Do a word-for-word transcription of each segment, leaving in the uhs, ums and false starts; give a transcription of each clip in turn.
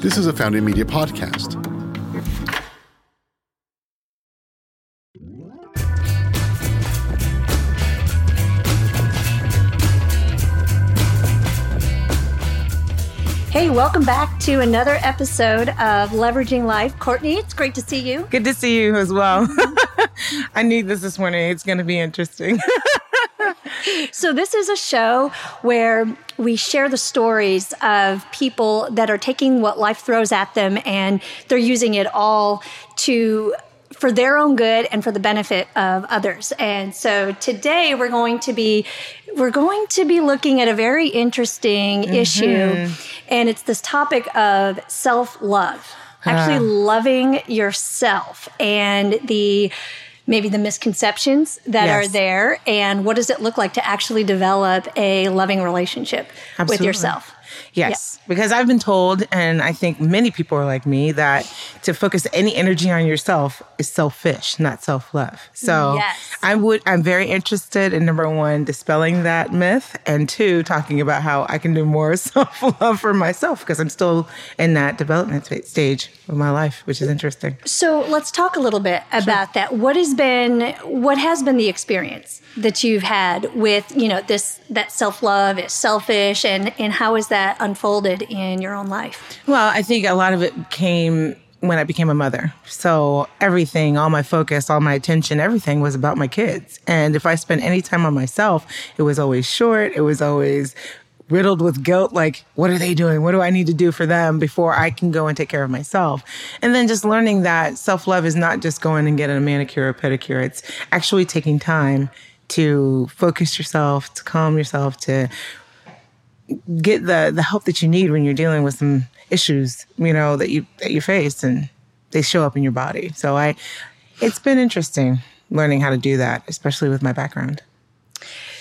This is a Founding Media podcast. Hey, welcome back to another episode of Leveraging Life. Courtney, it's great to see you. Good to see you as well. I knew this this morning. It's going to be interesting. So this is a show where we share the stories of people that are taking what life throws at them and they're using it all to for their own good and for the benefit of others. And so today we're going to be we're going to be looking at a very interesting mm-hmm. issue, and it's this topic of self-love. Huh. Actually loving yourself and the maybe the misconceptions that yes. are there, and what does it look like to actually develop a loving relationship Absolutely. With yourself? Yes, yep. Because I've been told, and I think many people are like me, that to focus any energy on yourself is selfish, not self-love. So yes. I would, I'm very interested in, number one, dispelling that myth, and two, talking about how I can do more self-love for myself, because I'm still in that development stage of my life, which is interesting. So let's talk a little bit about sure. that. What has been, what has been the experience that you've had with, you know, this, that self-love is selfish, and, and how is that unfolded in your own life? Well, I think a lot of it came when I became a mother. So everything, all my focus, all my attention, everything was about my kids. And if I spent any time on myself, it was always short. It was always riddled with guilt, like, what are they doing? What do I need to do for them before I can go and take care of myself? And then just learning that self-love is not just going and getting a manicure or pedicure. It's actually taking time to focus yourself, to calm yourself, to get the, the help that you need when you're dealing with some issues, you know, that you that you face, and they show up in your body. So I, it's been interesting learning how to do that, especially with my background.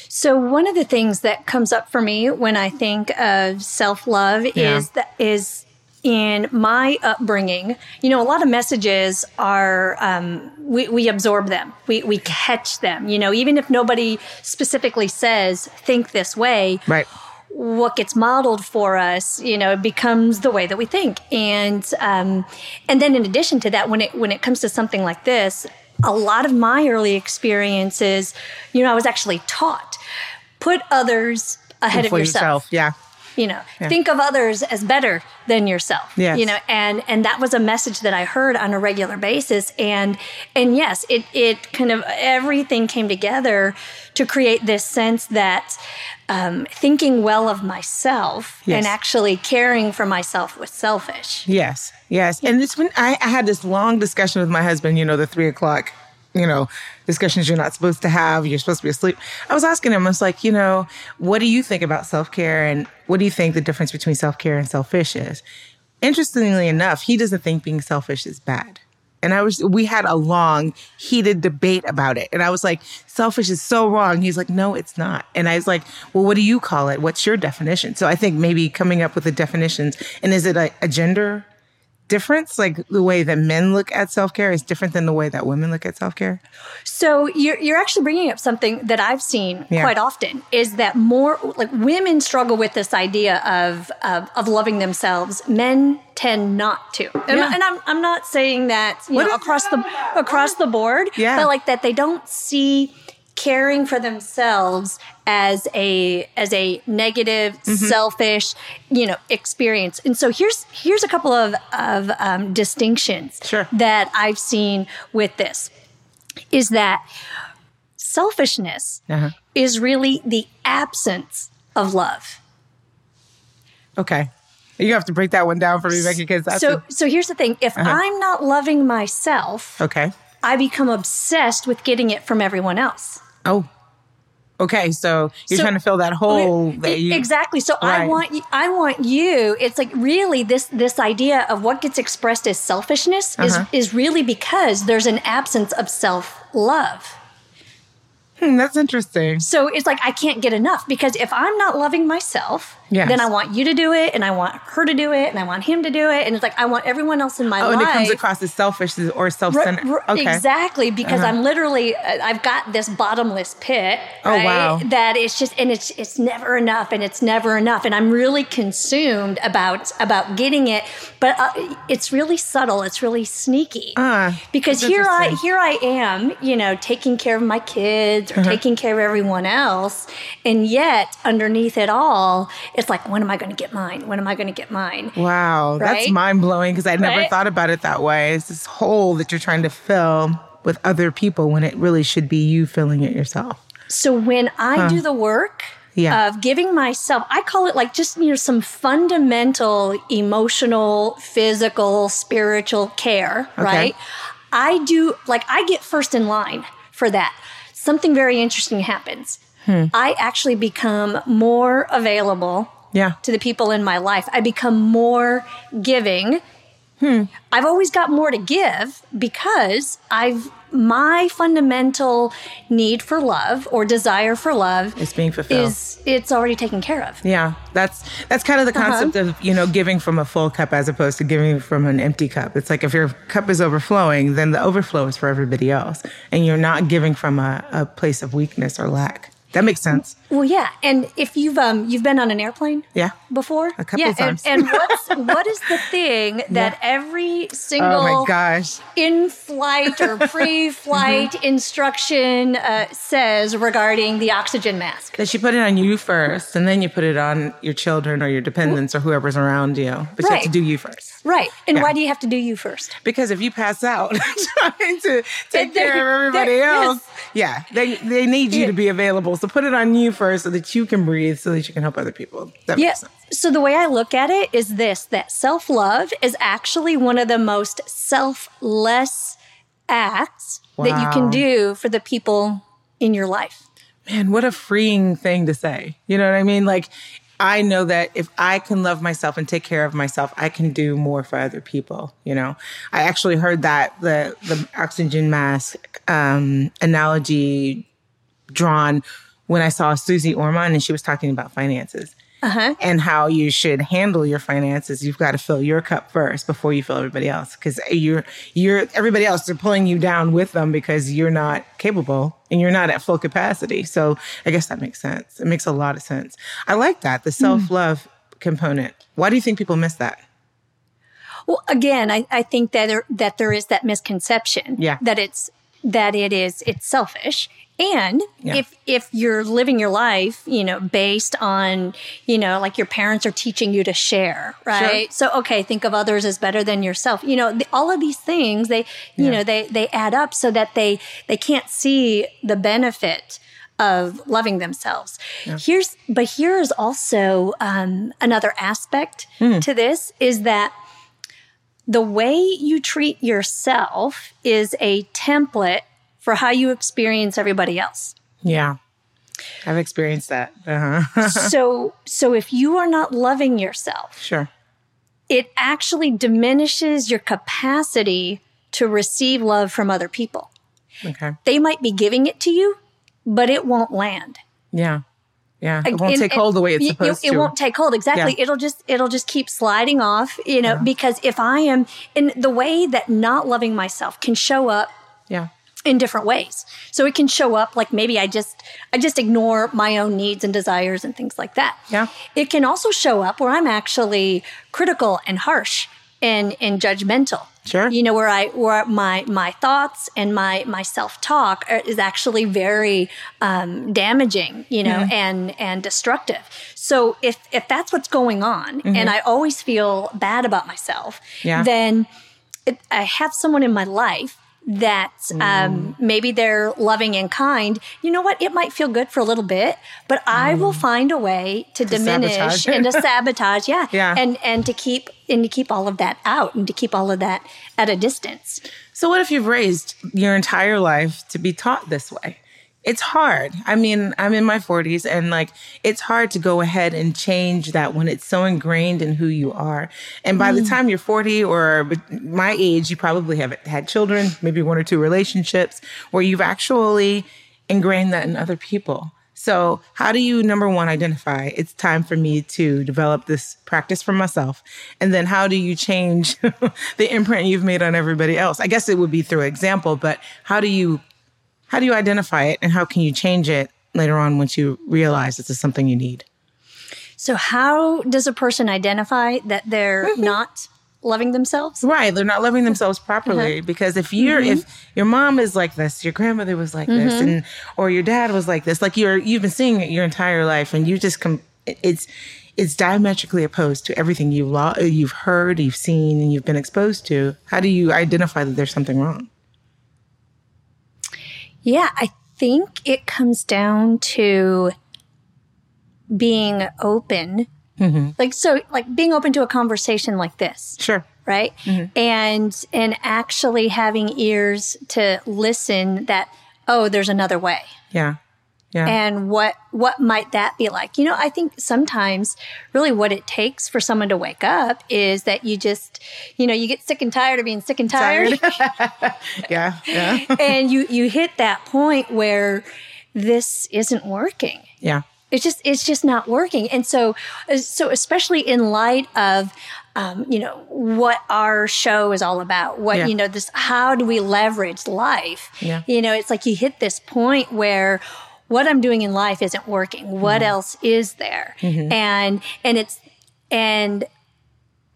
So one of the things that comes up for me when I think of self-love yeah. is that is in my upbringing, you know, a lot of messages are, um, we, we absorb them. We, we catch them, you know, even if nobody specifically says, think this way. Right. What gets modeled for us, you know, it becomes the way that we think. And um, and then in addition to that, when it when it comes to something like this, a lot of my early experiences, you know, I was actually taught, put others ahead of yourself. yourself. Yeah. You know, yeah. think of others as better than yourself, yes. you know, and, and that was a message that I heard on a regular basis. And, and yes, it, it kind of, everything came together to create this sense that um, thinking well of myself yes. and actually caring for myself was selfish. Yes. Yes. And this when I, I had this long discussion with my husband, you know, the three o'clock, you know, discussions you're not supposed to have, you're supposed to be asleep. I was asking him, I was like, you know, what do you think about self-care, and what do you think the difference between self-care and selfish is? Interestingly enough, he doesn't think being selfish is bad. And I was, we had a long, heated debate about it. And I was like, selfish is so wrong. He's like, no, it's not. And I was like, well, what do you call it? What's your definition? So I think maybe coming up with the definitions, and is it a, a gender difference? Like the way that men look at self-care is different than the way that women look at self-care? So you're, you're actually bringing up something that I've seen yeah. quite often, is that more like women struggle with this idea of, of, of loving themselves. Men tend not to. And, yeah. and I'm, I'm not saying that you know, across the, across the board, yeah. but like that they don't see caring for themselves as a as a negative, mm-hmm. selfish, you know, experience. And so here's here's a couple of of um, distinctions sure. that I've seen with this, is that selfishness uh-huh. is really the absence of love. Okay. You have to break that one down for me, Becky, because that's so. A- so here's the thing: if uh-huh. I'm not loving myself, okay, I become obsessed with getting it from everyone else. Oh, okay. So you're so, trying to fill that hole. That you, exactly. So right. I want, I want you. It's like really this this idea of what gets expressed as selfishness uh-huh. is is really because there's an absence of self-love. Hmm, that's interesting. So it's like, I can't get enough, because if I'm not loving myself, yes. then I want you to do it, and I want her to do it, and I want him to do it. And it's like, I want everyone else in my oh, life. Oh, and it comes across as selfish or self-centered. R- r- okay. Exactly. Because uh-huh. I'm literally, I've got this bottomless pit. Right? Oh, wow. That it's just, and it's it's never enough, and it's never enough. And I'm really consumed about, about getting it. But uh, it's really subtle. It's really sneaky. Uh, because here I, here I am, you know, taking care of my kids, or uh-huh. taking care of everyone else. And yet, underneath it all, it's like, when am I going to get mine? When am I going to get mine? Wow. Right? That's mind-blowing, because I'd never right? thought about it that way. It's this hole that you're trying to fill with other people when it really should be you filling it yourself. So when I huh. do the work... Yeah. Of giving myself, I call it like just, you know, some fundamental emotional, physical, spiritual care, okay. right? I do, like, I get first in line for that. Something very interesting happens. Hmm. I actually become more available yeah. to the people in my life. I become more giving. Hmm. I've always got more to give, because I've my fundamental need for love or desire for love is being fulfilled. Is it's already taken care of. Yeah, that's that's kind of the concept uh-huh. of, you know, giving from a full cup as opposed to giving from an empty cup. It's like, if your cup is overflowing, then the overflow is for everybody else, and you're not giving from a, a place of weakness or lack. That makes sense. Well, yeah, and if you've um you've been on an airplane, yeah, before, a couple yeah, of times. And, and what's what is the thing that yeah. every single oh my gosh. in-flight or pre-flight mm-hmm. instruction uh, says regarding the oxygen mask? That you put it on you first, and then you put it on your children or your dependents or whoever's around you. But right. you have to do you first, right? And yeah. why do you have to do you first? Because if you pass out trying to take care of everybody else, yes. yeah, they they need you yeah. to be available. So put it on you first, so that you can breathe, so that you can help other people. That yeah. makes sense. So the way I look at it is this, that self-love is actually one of the most selfless acts wow. that you can do for the people in your life. Man, what a freeing thing to say. You know what I mean? Like, I know that if I can love myself and take care of myself, I can do more for other people, you know? I actually heard that, the, the oxygen mask um, analogy drawn when I saw Suze Orman, and she was talking about finances uh-huh. and how you should handle your finances. You've got to fill your cup first before you fill everybody else, because you're you're everybody else are pulling you down with them, because you're not capable and you're not at full capacity. So I guess that makes sense. It makes a lot of sense. I like that, the self-love mm. component. Why do you think people miss that? Well, again, I, I think that there, that there is that misconception yeah. that it's that it is it's selfish. And yeah. if if you're living your life, you know, based on, you know, like your parents are teaching you to share, right? Sure. So, okay, think of others as better than yourself. You know, the, all of these things, they, you yeah. know, they, they add up, so that they, they can't see the benefit of loving themselves. Yeah. Here's, but here is also um, another aspect mm. to this, is that the way you treat yourself is a template for how you experience everybody else. Yeah. I've experienced that. Uh-huh. so so if you are not loving yourself, sure, it actually diminishes your capacity to receive love from other people. Okay. They might be giving it to you, but it won't land. Yeah. Yeah, it won't and, take hold the way it's supposed it, it to. It won't take hold, exactly. Yeah. It'll just it'll just keep sliding off, you know, yeah. because if I am, in the way that not loving myself can show up yeah. in different ways. So it can show up like, maybe I just I just ignore my own needs and desires and things like that. Yeah. It can also show up where I'm actually critical and harsh and and judgmental. Sure. You know, where I where my my thoughts and my my self-talk are, is actually very um, damaging, you know, mm-hmm. and and destructive. So if if that's what's going on, mm-hmm. and I always feel bad about myself, yeah. then it, I have someone in my life that um, mm. maybe they're loving and kind. You know what? It might feel good for a little bit, but I mm. will find a way to, to diminish sabotage. and to sabotage. Yeah. yeah. And and to keep and to keep all of that out, and to keep all of that at a distance. So what if you've raised your entire life to be taught this way? It's hard. I mean, I'm in my forties, and like, it's hard to go ahead and change that when it's so ingrained in who you are. And by mm. the time you're forty or my age, you probably have had children, maybe one or two relationships where you've actually ingrain that in other people. So how do you, number one, identify it's time for me to develop this practice for myself? And then how do you change the imprint you've made on everybody else? I guess it would be through example, but how do you how do you identify it and how can you change it later on once you realize this is something you need? So how does a person identify that they're mm-hmm. not loving themselves? Right. They're not loving themselves properly. Mm-hmm. Because if you're, mm-hmm. if your mom is like this, your grandmother was like mm-hmm. this, and, or your dad was like this, like you're, you've been seeing it your entire life and you just come, it's, it's diametrically opposed to everything you lo- you've heard, you've seen, and you've been exposed to. How do you identify that there's something wrong? Yeah. I think it comes down to being open. Mm-hmm. Like, so like being open to a conversation like this. Sure. Right. Mm-hmm. And, and actually having ears to listen that, oh, there's another way. Yeah. Yeah. And what, what might that be like? You know, I think sometimes really what it takes for someone to wake up is that you just, you know, you get sick and tired of being sick and tired. tired. yeah. Yeah. And you, you hit that point where this isn't working. Yeah. It's just, it's just not working. And so, so especially in light of, um, you know, what our show is all about, what, yeah. you know, this, how do we leverage life? Yeah. You know, it's like you hit this point where what I'm doing in life isn't working. What mm. else is there? Mm-hmm. And, and it's, and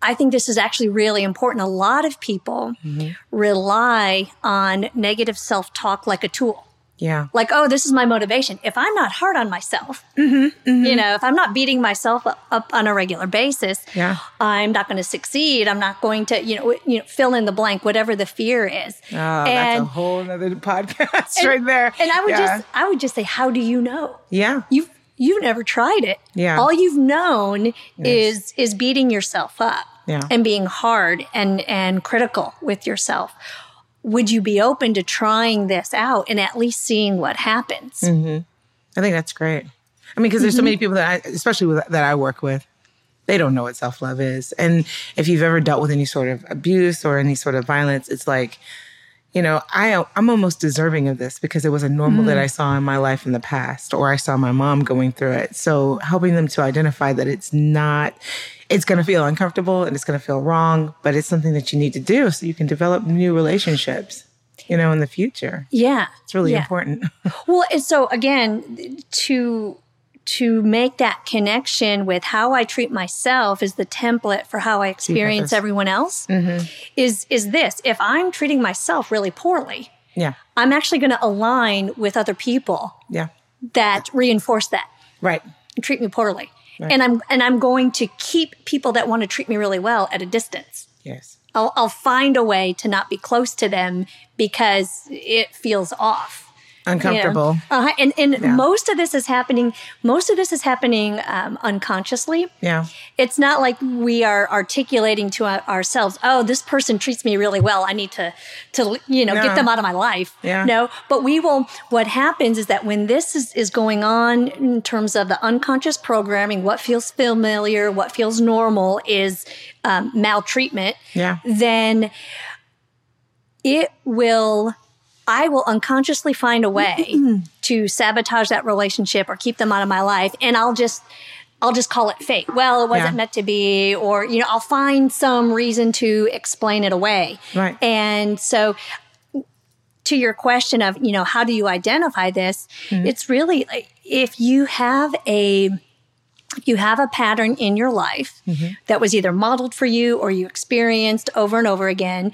I think this is actually really important. A lot of people mm-hmm. rely on negative self-talk like a tool. Yeah. Like, oh, this is my motivation. If I'm not hard on myself, mm-hmm, mm-hmm. you know, if I'm not beating myself up, up on a regular basis, yeah. I'm not going to succeed. I'm not going to, you know, you know, fill in the blank, whatever the fear is. Oh, and, that's a whole other podcast and, right there. And I would yeah. just, I would just say, how do you know? Yeah. You've, you've never tried it. Yeah. All you've known yes. is, is beating yourself up yeah. and being hard and, and critical with yourself. Would you be open to trying this out and at least seeing what happens? Mm-hmm. I think that's great. I mean, because there's mm-hmm. so many people that I, especially with, that I work with, they don't know what self-love is. And if you've ever dealt with any sort of abuse or any sort of violence, it's like, you know, I, I'm almost deserving of this because it was a normal mm-hmm. that I saw in my life in the past, or I saw my mom going through it. So helping them to identify that it's not... It's going to feel uncomfortable and it's going to feel wrong, but it's something that you need to do so you can develop new relationships, you know, in the future. Yeah. It's really yeah. important. Well, and so again, to to make that connection with how I treat myself is the template for how I experience everyone else mm-hmm. is is this. If I'm treating myself really poorly, yeah, I'm actually going to align with other people yeah. that reinforce that. Right. Treat me poorly. Right. And I'm and I'm going to keep people that want to treat me really well at a distance. Yes, I'll I'll find a way to not be close to them because it feels off, uncomfortable. You know? uh, and and yeah. most of this is happening. Most of this is happening um, unconsciously. Yeah, it's not like we are articulating to our, ourselves, "Oh, this person treats me really well. I need to to you know no. get them out of my life." Yeah. No, but we will. What happens is that when this is, is going on in terms of the unconscious programming, what feels familiar, what feels normal is um, maltreatment. Yeah. Then it will. I will unconsciously find a way to sabotage that relationship or keep them out of my life. And I'll just, I'll just call it fate. Well, it wasn't yeah. meant to be, or, you know, I'll find some reason to explain it away. Right. And so to your question of, you know, how do you identify this? Mm-hmm. It's really like, if you have a, if you have a pattern in your life mm-hmm. that was either modeled for you or you experienced over and over again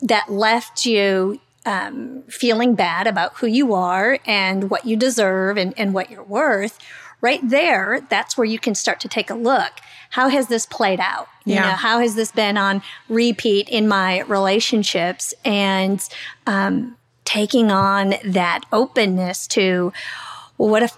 that left you Um, feeling bad about who you are and what you deserve and, and what you're worth, right there, that's where you can start to take a look. How has this played out? Yeah. You know, how has this been on repeat in my relationships? And um, taking on that openness to, well, what if,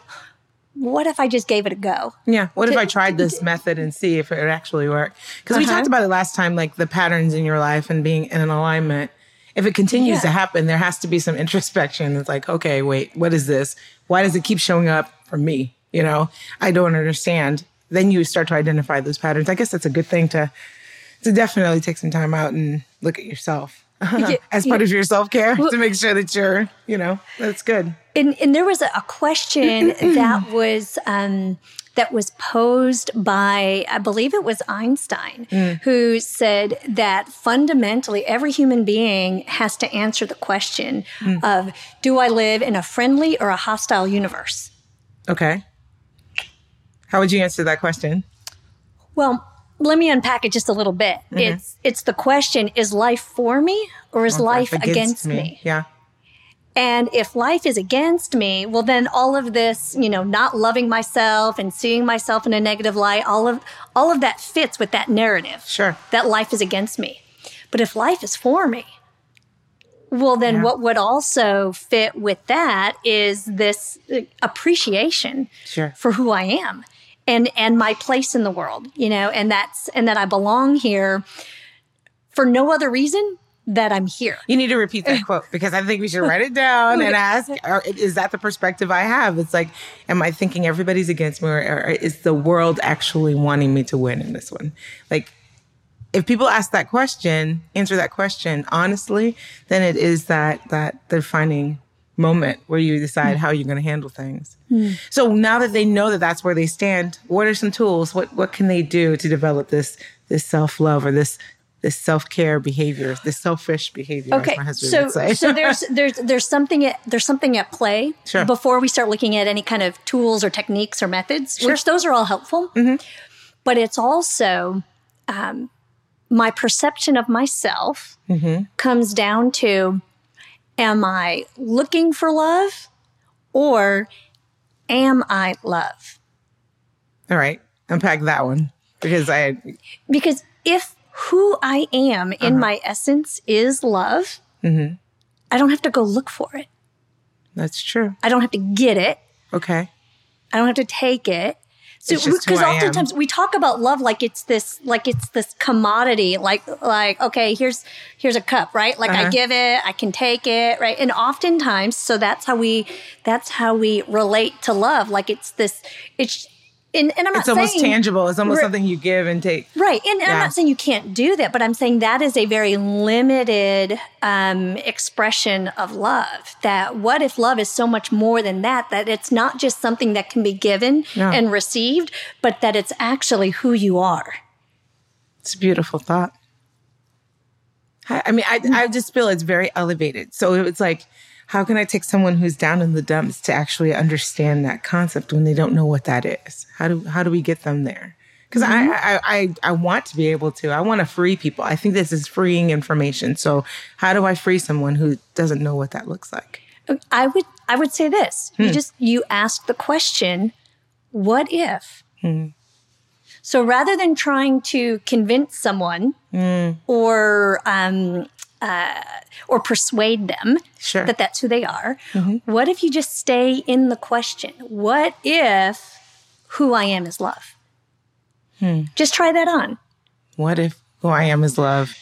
what if I just gave it a go? Yeah. What to, if I tried this to, method and see if it would actually work? Because uh-huh. we talked about it last time, like the patterns in your life and being in an alignment. If it continues yeah. to happen, there has to be some introspection. It's like, okay, wait, what is this? Why does it keep showing up for me? You know, I don't understand. Then you start to identify those patterns. I guess that's a good thing to, to definitely take some time out and look at yourself. yeah, as part yeah. of your self-care well, to make sure that you're, you know, that's good. And, and there was a question that was um, that was posed by, I believe it was Einstein, mm. who said that fundamentally every human being has to answer the question mm. of, do I live in a friendly or a hostile universe? Okay. How would you answer that question? Well, let me unpack it just a little bit. Mm-hmm. It's it's the question, is life for me or is well, life against, against me? me? Yeah. And if life is against me, well, then all of this, you know, not loving myself and seeing myself in a negative light, all of all of that fits with that narrative. Sure. That life is against me. But if life is for me, well, then yeah. what would also fit with that is this appreciation sure. for who I am. And and my place in the world, you know, and that's and that I belong here for no other reason that I'm here. You need to repeat that quote because I think we should write it down and ask, or is that the perspective I have? It's like, am I thinking everybody's against me or, or is the world actually wanting me to win in this one? Like, if people ask that question, answer that question honestly, then it is that that defining moment where you decide how you're going to handle things. Mm. So now that they know that that's where they stand, what are some tools? What what can they do to develop this this self-love or this this self-care behavior, this selfish behavior? Okay, as my husband so would say. so there's there's there's something at there's something at play sure. before we start looking at any kind of tools or techniques or methods, sure. which those are all helpful. Mm-hmm. But it's also um, my perception of myself mm-hmm. comes down to, am I looking for love or am I love? All right. Unpack that one. Because I Because if who I am in uh-huh. my essence is love, mm-hmm. I don't have to go look for it. That's true. I don't have to get it. Okay. I don't have to take it. So, because oftentimes am. we talk about love like it's this, like it's this commodity, like, like, okay, here's, here's a cup, right? Like uh-huh. I give it, I can take it, right? And oftentimes, so that's how we, that's how we relate to love. Like it's this, it's, and, and I'm not it's saying. It's almost tangible. It's almost something you give and take. Right. And, and yeah. I'm not saying you can't do that, but I'm saying that is a very limited um, expression of love. That what if love is so much more than that, that it's not just something that can be given no. and received, but that it's actually who you are. It's a beautiful thought. I, I mean, I, I just feel it's very elevated. So it's like, how can I take someone who's down in the dumps to actually understand that concept when they don't know what that is? How do how do we get them there? Because mm-hmm. I, I I I want to be able to. I want to free people. I think this is freeing information. So how do I free someone who doesn't know what that looks like? I would I would say this. Hmm. You just you ask the question, what if? Hmm. So rather than trying to convince someone hmm. or um. Uh, or persuade them sure. that that's who they are. Mm-hmm. What if you just stay in the question? What if who I am is love? Hmm. Just try that on. What if who I am is love?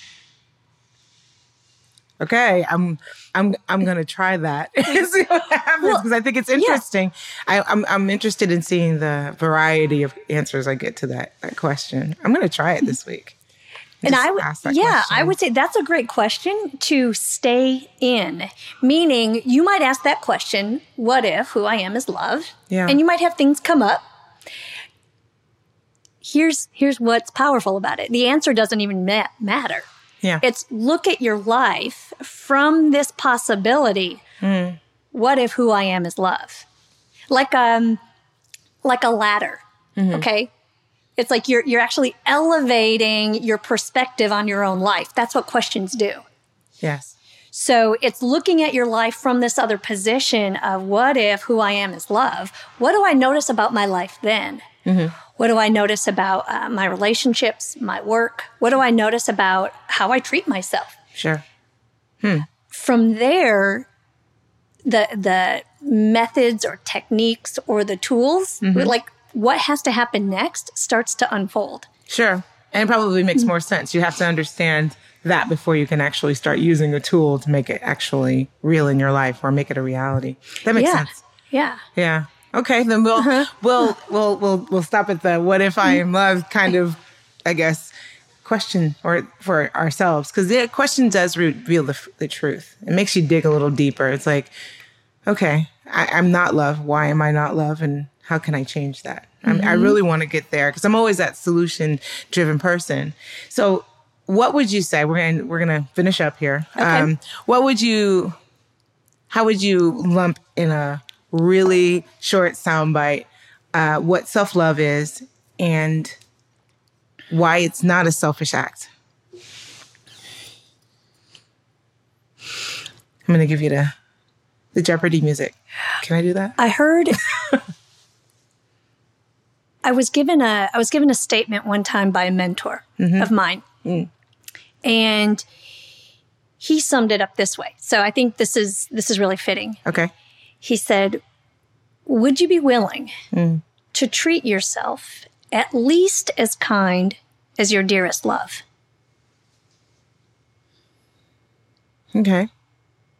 Okay, I'm I'm I'm gonna try that and see what happens because well, I think it's interesting. Yeah. I, I'm I'm interested in seeing the variety of answers I get to that that question. I'm gonna try it this week. And I would, yeah, question. I would say that's a great question to stay in. Meaning, you might ask that question, what if who I am is love? Yeah. And you might have things come up. Here's here's what's powerful about it. The answer doesn't even ma- matter. Yeah. It's look at your life from this possibility. Mm. What if who I am is love? Like um like a ladder. Mm-hmm. Okay? It's like you're you're actually elevating your perspective on your own life. That's what questions do. Yes. So it's looking at your life from this other position of what if who I am is love? What do I notice about my life then? Mm-hmm. What do I notice about uh, my relationships, my work? What do I notice about how I treat myself? Sure. Hmm. From there, the the methods or techniques or the tools, mm-hmm. like, what has to happen next starts to unfold. Sure. And it probably makes more sense. You have to understand that before you can actually start using a tool to make it actually real in your life or make it a reality. That makes yeah. sense. Yeah. Yeah. Okay. Then we'll, uh-huh. we'll, we'll, we'll, we'll stop at the what if I am love kind of, I guess, question or for ourselves, because the question does reveal the, the truth. It makes you dig a little deeper. It's like, okay, I, I'm not love. Why am I not love? And how can I change that? Mm-hmm. I'm, I really want to get there because I'm always that solution-driven person. So what would you say? We're gonna, we're gonna finish up here. Okay. Um, what would you, how would you lump in a really short soundbite uh, what self-love is and why it's not a selfish act? I'm going to give you the, the Jeopardy music. Can I do that? I heard... I was given a I was given a statement one time by a mentor mm-hmm. of mine. Mm. And he summed it up this way. So I think this is this is really fitting. Okay. He said, would you be willing mm. to treat yourself at least as kind as your dearest love? Okay.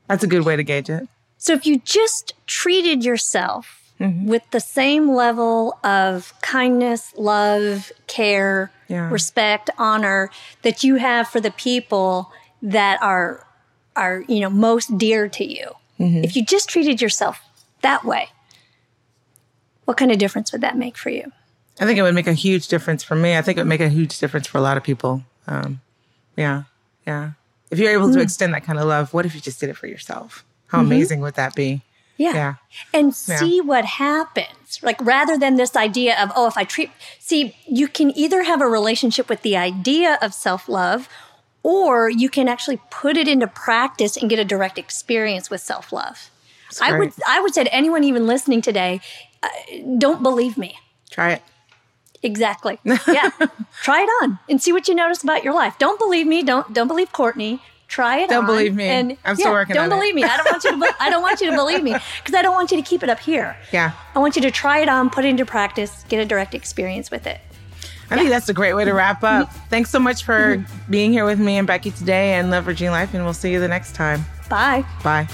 That's a good way to gauge it. So if you just treated yourself mm-hmm. with the same level of kindness, love, care, yeah. respect, honor that you have for the people that are, are you know, most dear to you. Mm-hmm. If you just treated yourself that way, what kind of difference would that make for you? I think it would make a huge difference for me. I think it would make a huge difference for a lot of people. Um, yeah, yeah. If you're able mm. to extend that kind of love, what if you just did it for yourself? How mm-hmm. amazing would that be? Yeah. yeah. And yeah. see what happens. Like rather than this idea of, oh, if I treat, see, you can either have a relationship with the idea of self-love, or you can actually put it into practice and get a direct experience with self-love. I would, I would say to anyone even listening today, uh, don't believe me. Try it. Exactly. Yeah. Try it on and see what you notice about your life. Don't believe me. Don't don't believe Courtney. Try it don't on. Don't believe me. And, I'm still yeah, working on it. Don't believe me. I don't want you to be- I don't want you to believe me because I don't want you to keep it up here. Yeah. I want you to try it on, put it into practice, get a direct experience with it. I yeah. think that's a great way to wrap up. Mm-hmm. Thanks so much for mm-hmm. being here with me and Becky today and Leveraging Life, and we'll see you the next time. Bye. Bye.